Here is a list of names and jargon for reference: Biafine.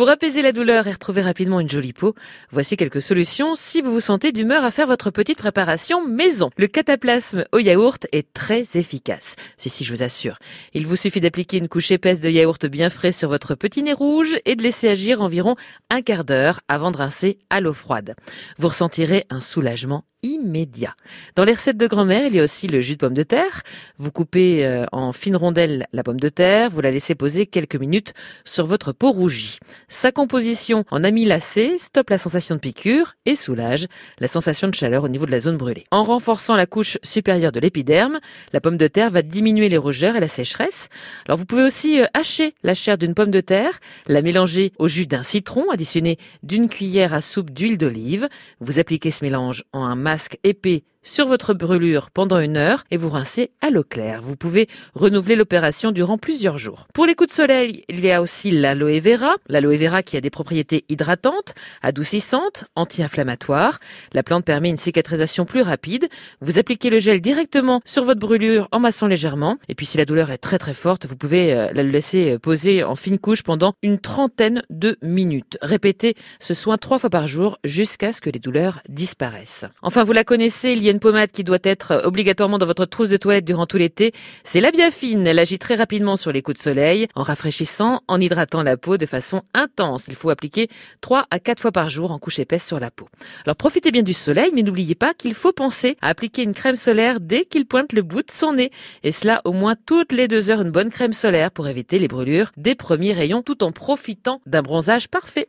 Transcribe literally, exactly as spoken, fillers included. Pour apaiser la douleur et retrouver rapidement une jolie peau, voici quelques solutions si vous vous sentez d'humeur à faire votre petite préparation maison. Le cataplasme au yaourt est très efficace. Si, si, je vous assure. Il vous suffit d'appliquer une couche épaisse de yaourt bien frais sur votre petit nez rouge et de laisser agir environ un quart d'heure avant de rincer à l'eau froide. Vous ressentirez un soulagement immédiat. Dans les recettes de grand-mère, il y a aussi le jus de pomme de terre. Vous coupez en fines rondelles la pomme de terre, vous la laissez poser quelques minutes sur votre peau rougie. Sa composition en amylacée stoppe la sensation de piqûre et soulage la sensation de chaleur au niveau de la zone brûlée. En renforçant la couche supérieure de l'épiderme, la pomme de terre va diminuer les rougeurs et la sécheresse. Alors vous pouvez aussi hacher la chair d'une pomme de terre, la mélanger au jus d'un citron, additionner d'une cuillère à soupe d'huile d'olive. Vous appliquez ce mélange en un masque épais sur votre brûlure pendant une heure et vous rincez à l'eau claire. Vous pouvez renouveler l'opération durant plusieurs jours. Pour les coups de soleil, il y a aussi l'aloe vera. L'aloe vera qui a des propriétés hydratantes, adoucissantes, anti-inflammatoires. La plante permet une cicatrisation plus rapide. Vous appliquez le gel directement sur votre brûlure en massant légèrement. Et puis si la douleur est très très forte, vous pouvez la laisser poser en fine couche pendant une trentaine de minutes. Répétez ce soin trois fois par jour jusqu'à ce que les douleurs disparaissent. Enfin, vous la connaissez, il y a une pommade qui doit être obligatoirement dans votre trousse de toilette durant tout l'été, c'est la Biafine. Elle agit très rapidement sur les coups de soleil, en rafraîchissant, en hydratant la peau de façon intense. Il faut appliquer trois à quatre fois par jour en couche épaisse sur la peau. Alors profitez bien du soleil, mais n'oubliez pas qu'il faut penser à appliquer une crème solaire dès qu'il pointe le bout de son nez. Et cela au moins toutes les deux heures, une bonne crème solaire pour éviter les brûlures des premiers rayons tout en profitant d'un bronzage parfait.